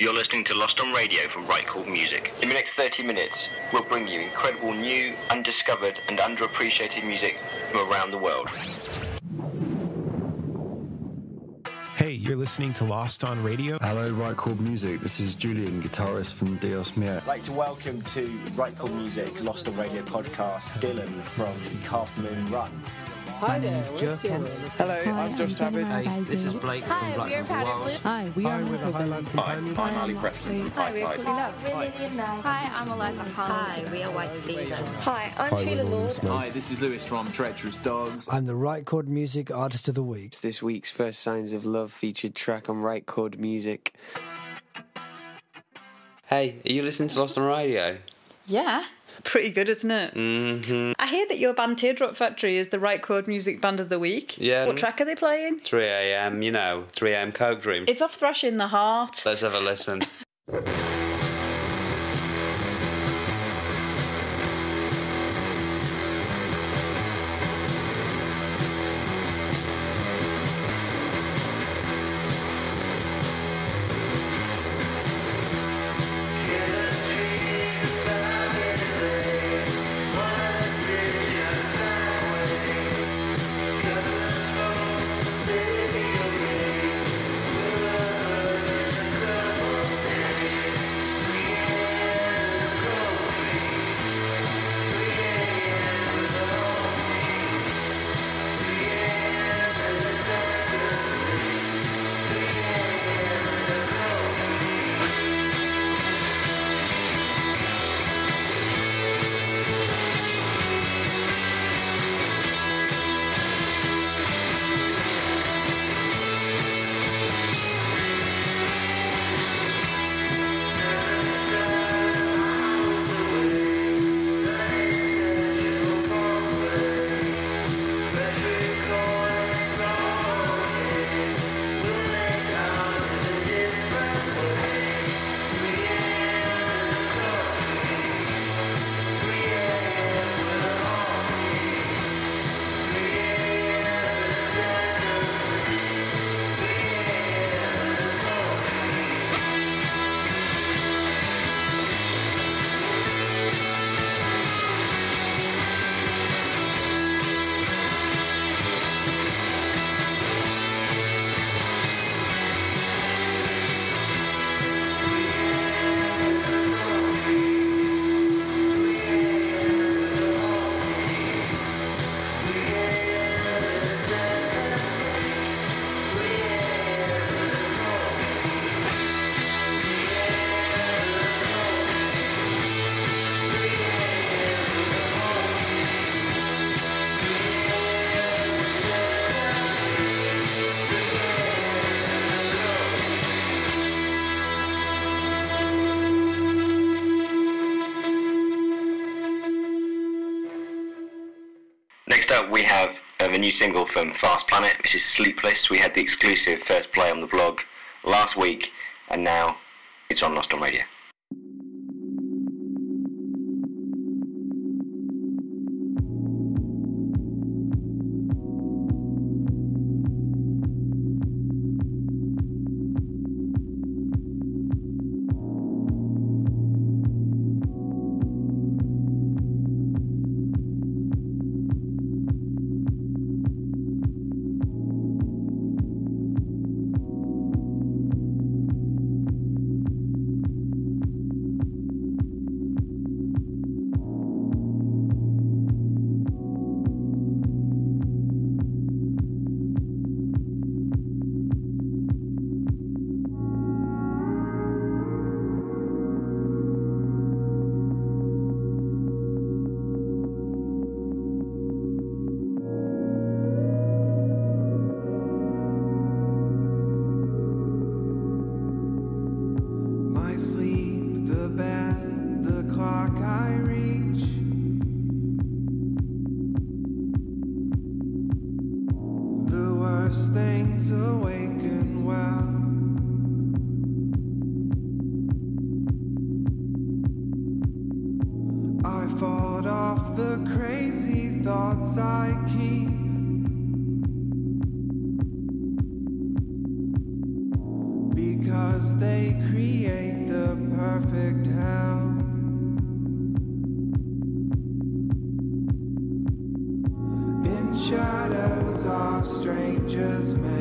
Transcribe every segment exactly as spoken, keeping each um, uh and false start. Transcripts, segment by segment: You're listening to Lost on Radio from Right Chord Music. In the next thirty minutes, we'll bring you incredible new, undiscovered and underappreciated music from around the world. Hey, you're listening to Lost on Radio. Hello, Right Chord Music. This is Julian, guitarist from Dios Mio. I'd like to welcome to Right Chord Music, Lost on Radio podcast, Dylan from Half Moon Run. Hi there, we're Dylan. Hello, Hi, I'm Josh Savage. Hey, this is Blake Hi, from Black Mother World. Hi, we are Highland. Hi, I'm Ali Preston. Hi, we're Pretty Litter. Hi, I'm Eliza Collins. Hi, we are White Beater. Hi, I'm Sheila Lord. Hi, this is Lewis from Treacherous Dogs. I'm the Right Chord Music Artist of the Week. This week's First Signs of Love featured track on Right Chord Music. Hey, are you listening to Lost on Radio? Yeah. Pretty good, isn't it? Mm-hmm. I hear that your band Teardrop Factory is the Right Chord Music Band of the Week. Yeah. What track are they playing? three a.m, you know, three a.m. Coke Dream. It's off Thrashing the Heart. Let's have a listen. We have um, a new single from Fast Planet. This is Sleepless. We had the exclusive first play on the blog last week, and now it's on Lost on Radio. first things awake and wild. I fought off the crazy thoughts I keep. Because they create the perfect hell. In shadows our strangers make.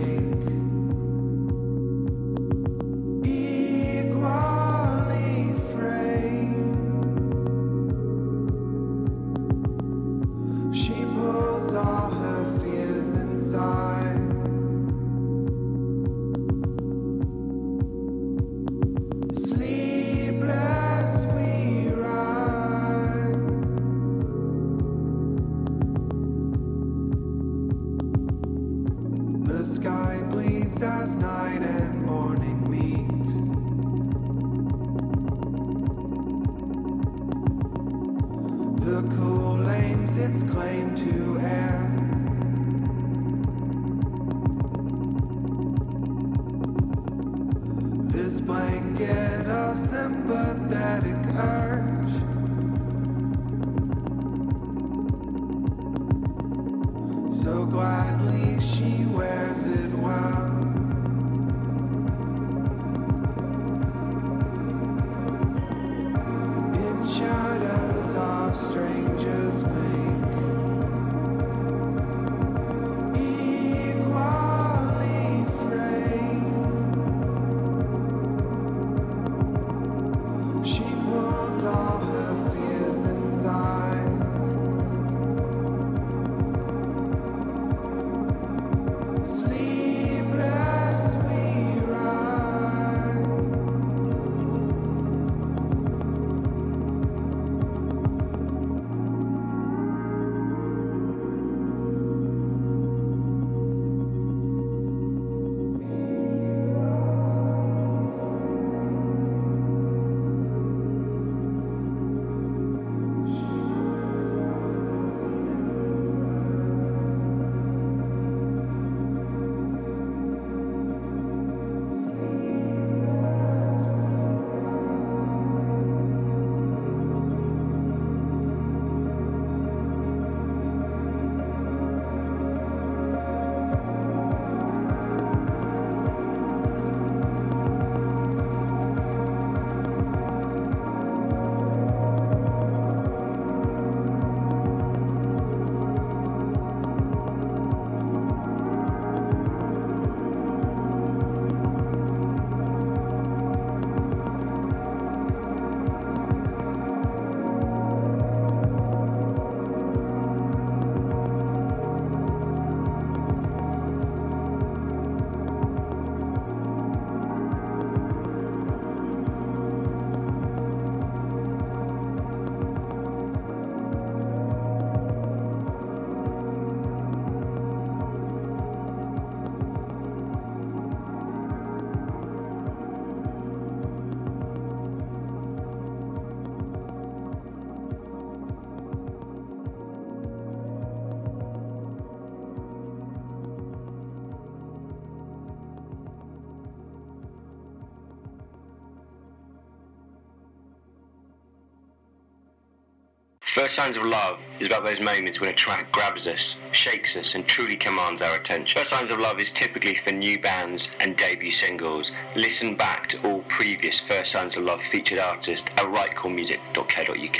First Signs of Love is about those moments when a track grabs us, shakes us, and truly commands our attention. First Signs of Love is typically for new bands and debut singles. Listen back to all previous First Signs of Love featured artists at right chord music dot co dot uk.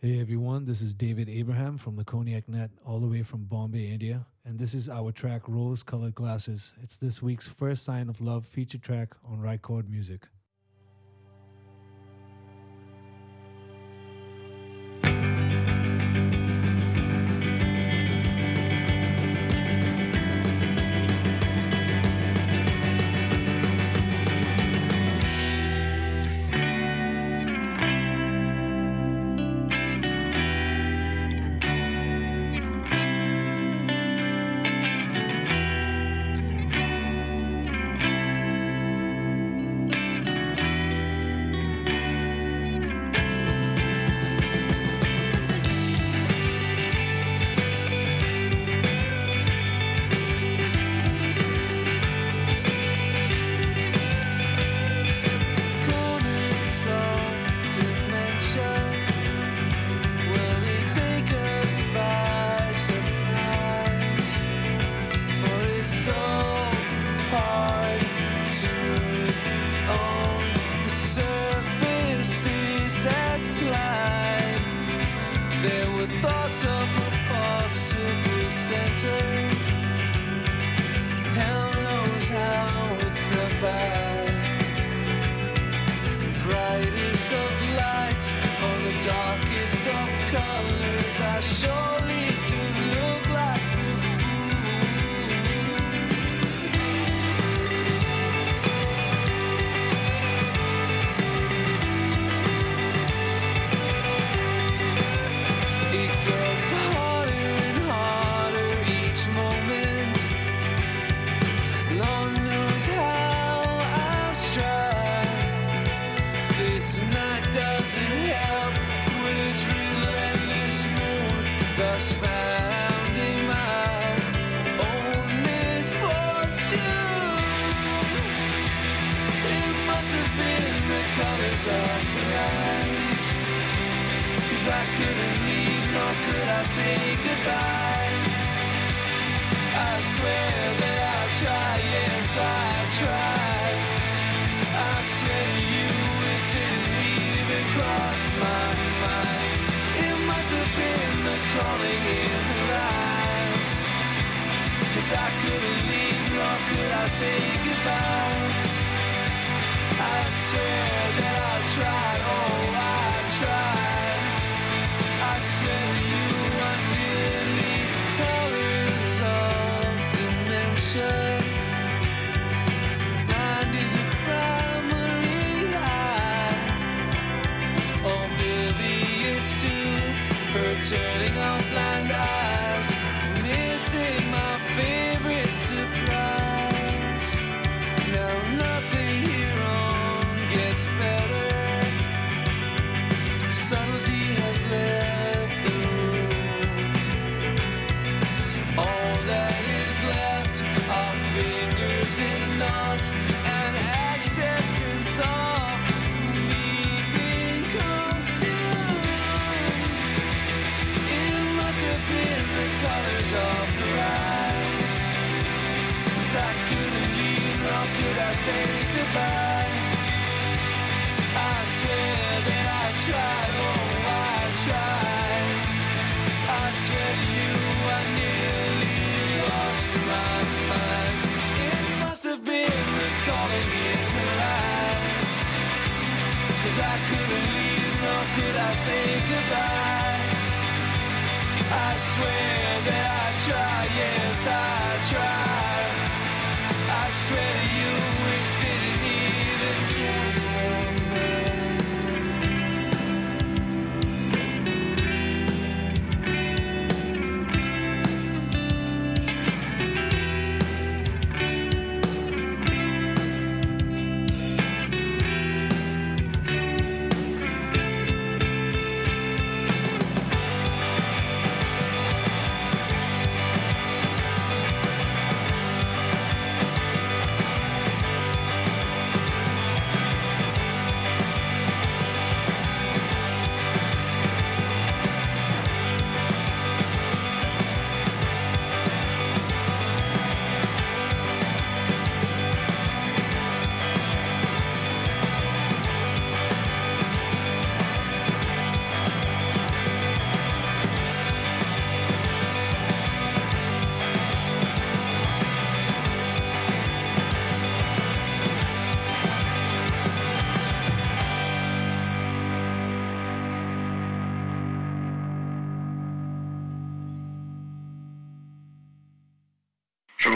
Hey everyone, this is David Abraham from the Konnect Net, all the way from Bombay, India. And this is our track, Rose Colored Glasses. It's this week's First Sign of Love feature track on Right Chord Music.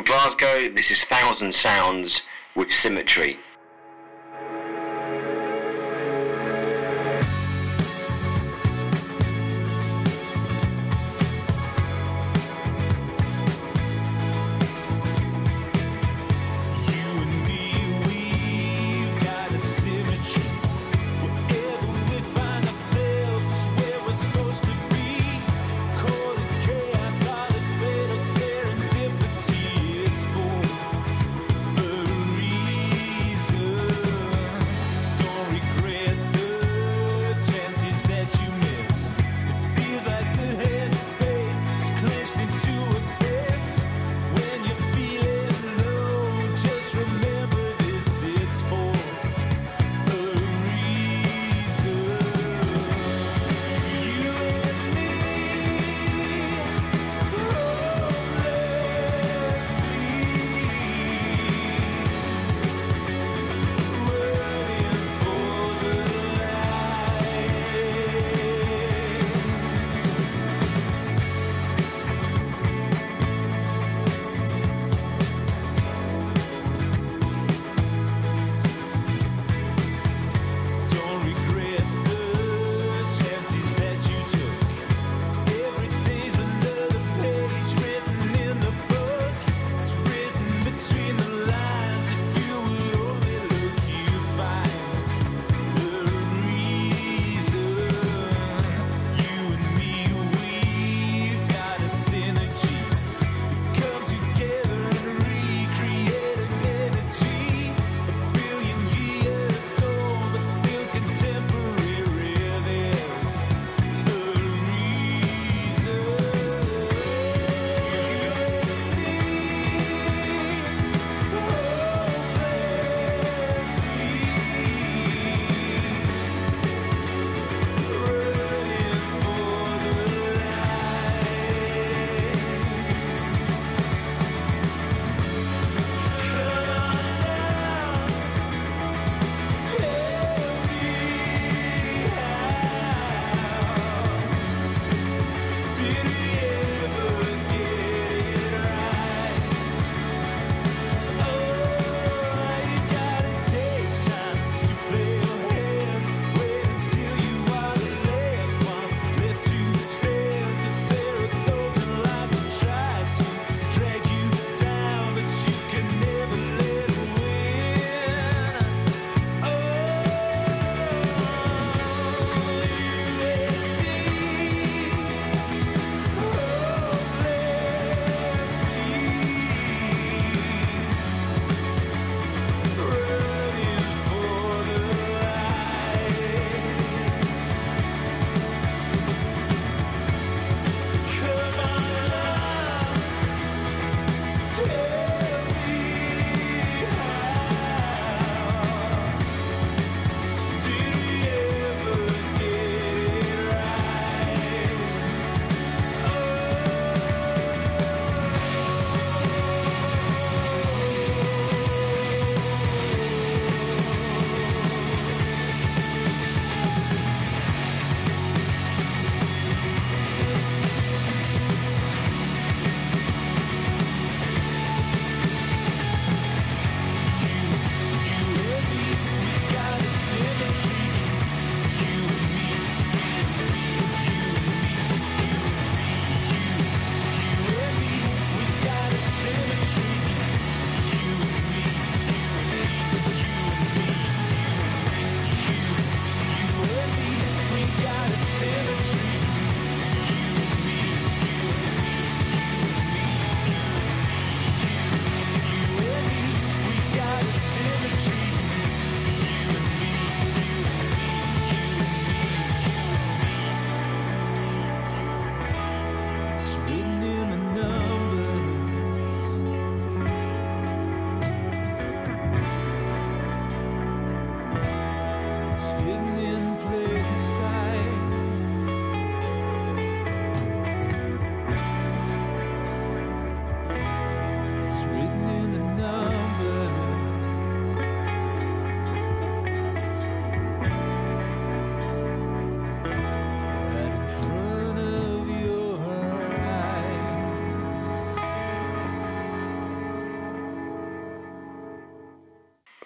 Glasgow, this is Thousand Sounds with Symmetry.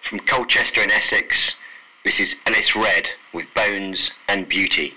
From Colchester in Essex, this is Ellis Redd with Bones and Beauty.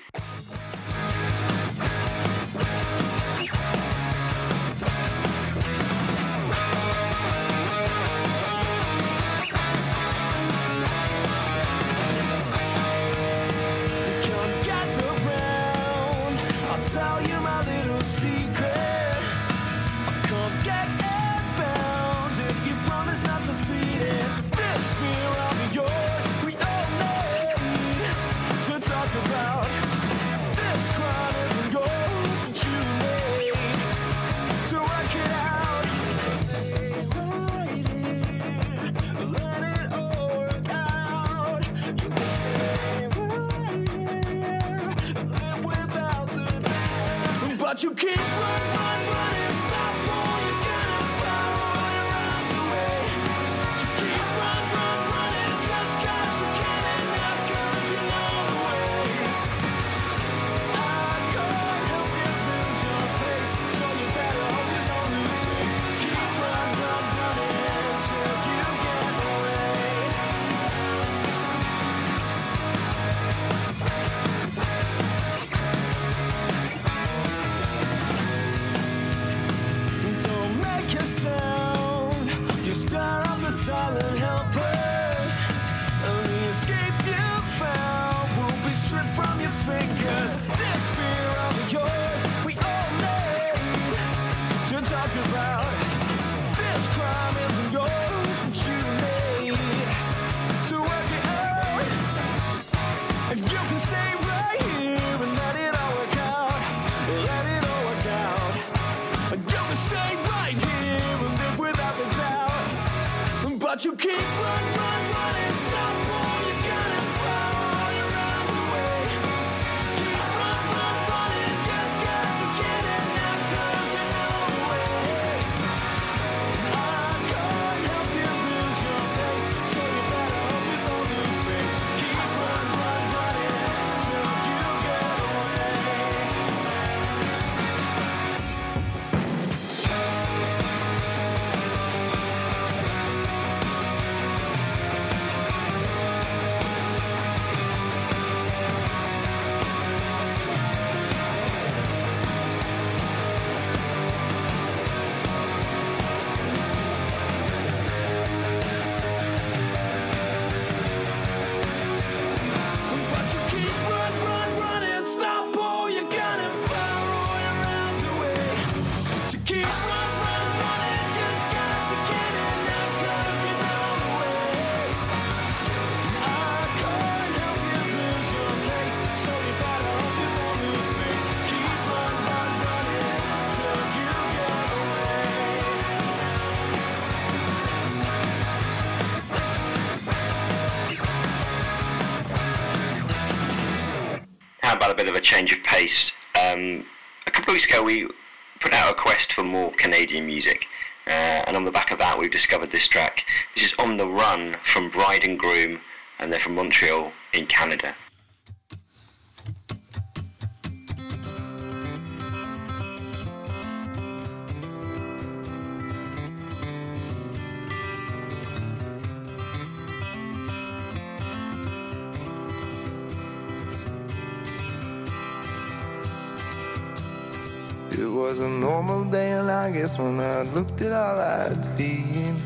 Change of pace. Um, a couple of weeks ago we put out a quest for more Canadian music, uh, and on the back of that we've discovered this track. This is On the Run from Bride and Groom, and they're from Montreal in Canada. It was a normal day, and I guess when I looked at all I'd seen,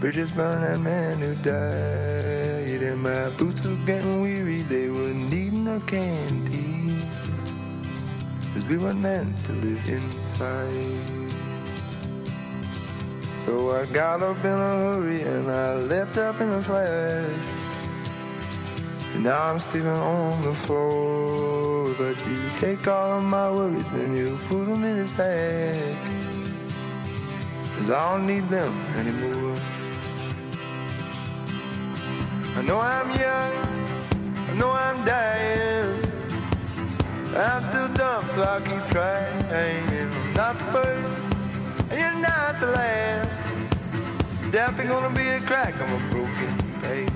bridges burned and men who died, and my boots were getting weary, they were needing a canteen, 'cause we weren't meant to live inside. So I got up in a hurry and I leapt up in a flash, and now I'm sleeping on the floor. But you take all of my worries and you put them in a sack, 'cause I don't need them anymore. I know I'm young, I know I'm dying, I'm still dumb so I keep trying. I'm not the first and you're not the last, so definitely gonna be a crack, I'm a broken pace.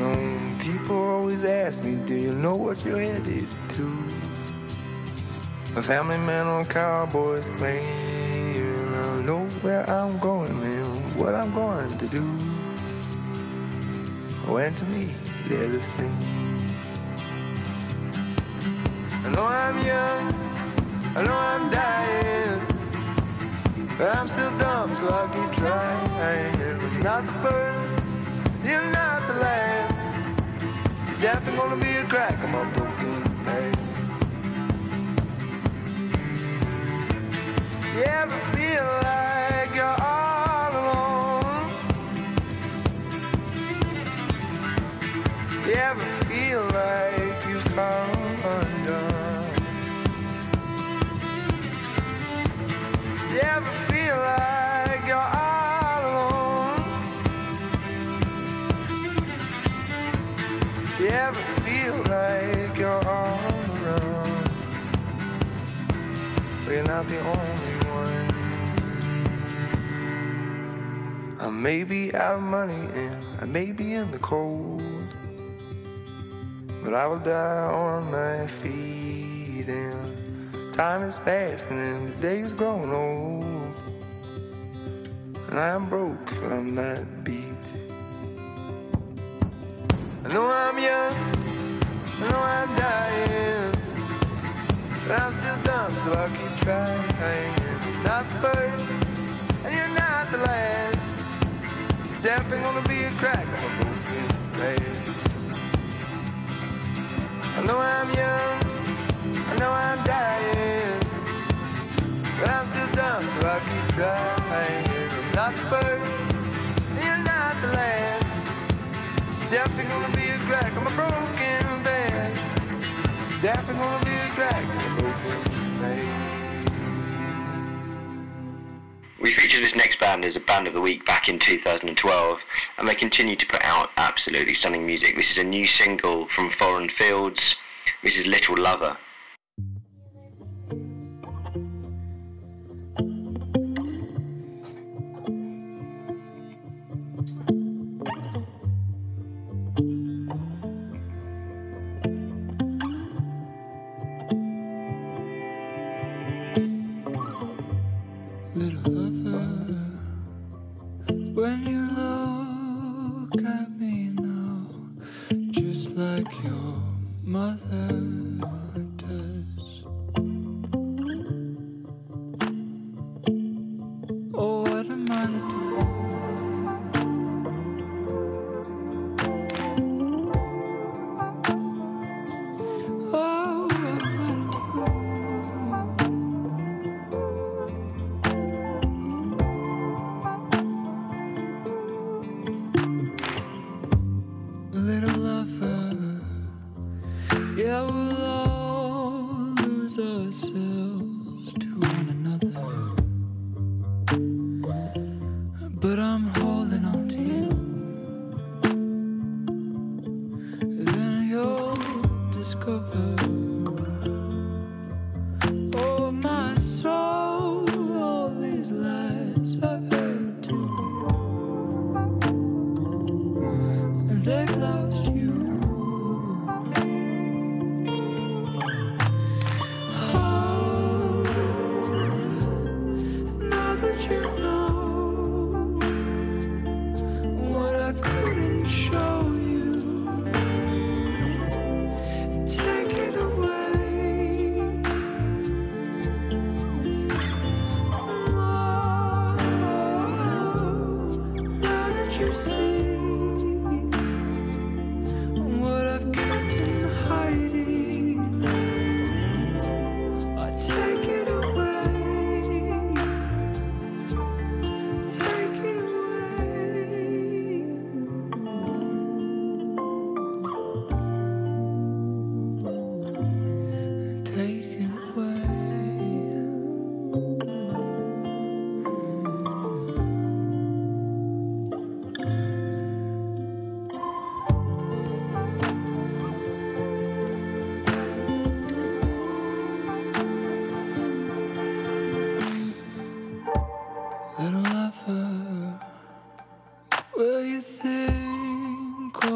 unknown. People always ask me, do you know what you're headed to? A family man on Cowboys claim, I know where I'm going, man, what I'm going to do. Oh, and to me, they're listening. I know I'm young, I know I'm dying, but I'm still dumb, so I'll keep trying. But not the first, you're not the last. You're definitely gonna be a crack on my broken back. You ever feel like you're all alone? You ever feel like you've come undone? You ever feel like you're all alone? You ever feel like you're all alone? But you're not the only. I may be out of money and I may be in the cold, but I will die on my feet. And time is passing and the day is growing old, and I am broke and I'm not beat. I know I'm young, I know I'm dying, but I'm still dumb, so I'll keep trying. You're not the first and you're not the last. Definitely gonna be a crack on a broken glass. I know I'm young, I know I'm dying, but I'm still dumb, so I keep trying. I'm not the first, and you're not the last. Definitely gonna be a crack on a broken glass. Definitely gonna be a crack on a broken glass. We featured this next band as a band of the week back in two thousand twelve, and they continue to put out absolutely stunning music. This is a new single from Foreign Fields. This is Little Lover. Take it away.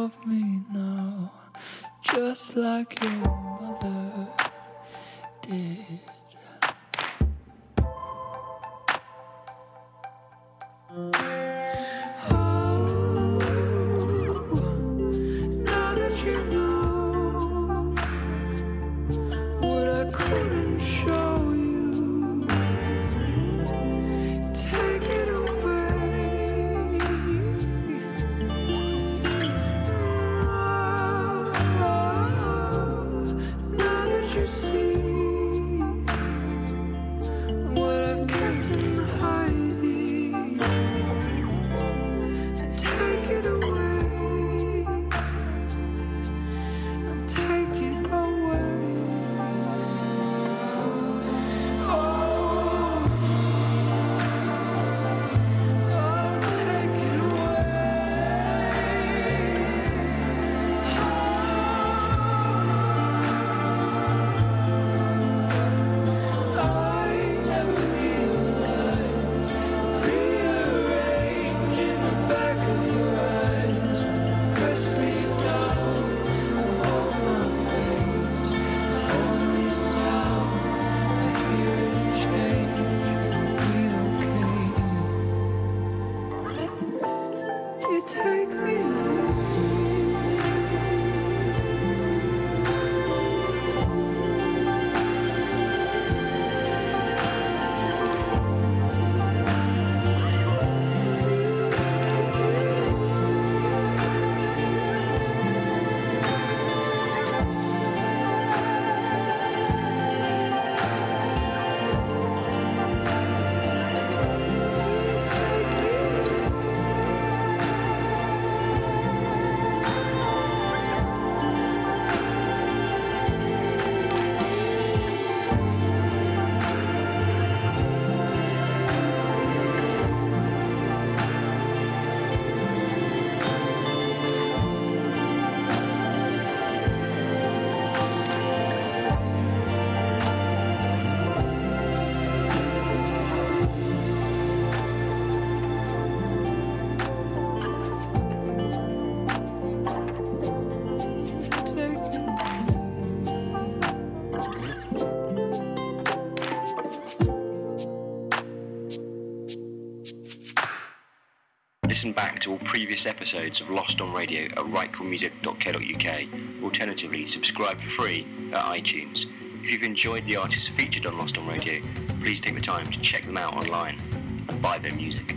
of me now, just like your mother did. Listen back to all previous episodes of Lost on Radio at right chord music dot co dot uk. Alternatively, subscribe for free at iTunes. If you've enjoyed the artists featured on Lost on Radio, please take the time to check them out online and buy their music.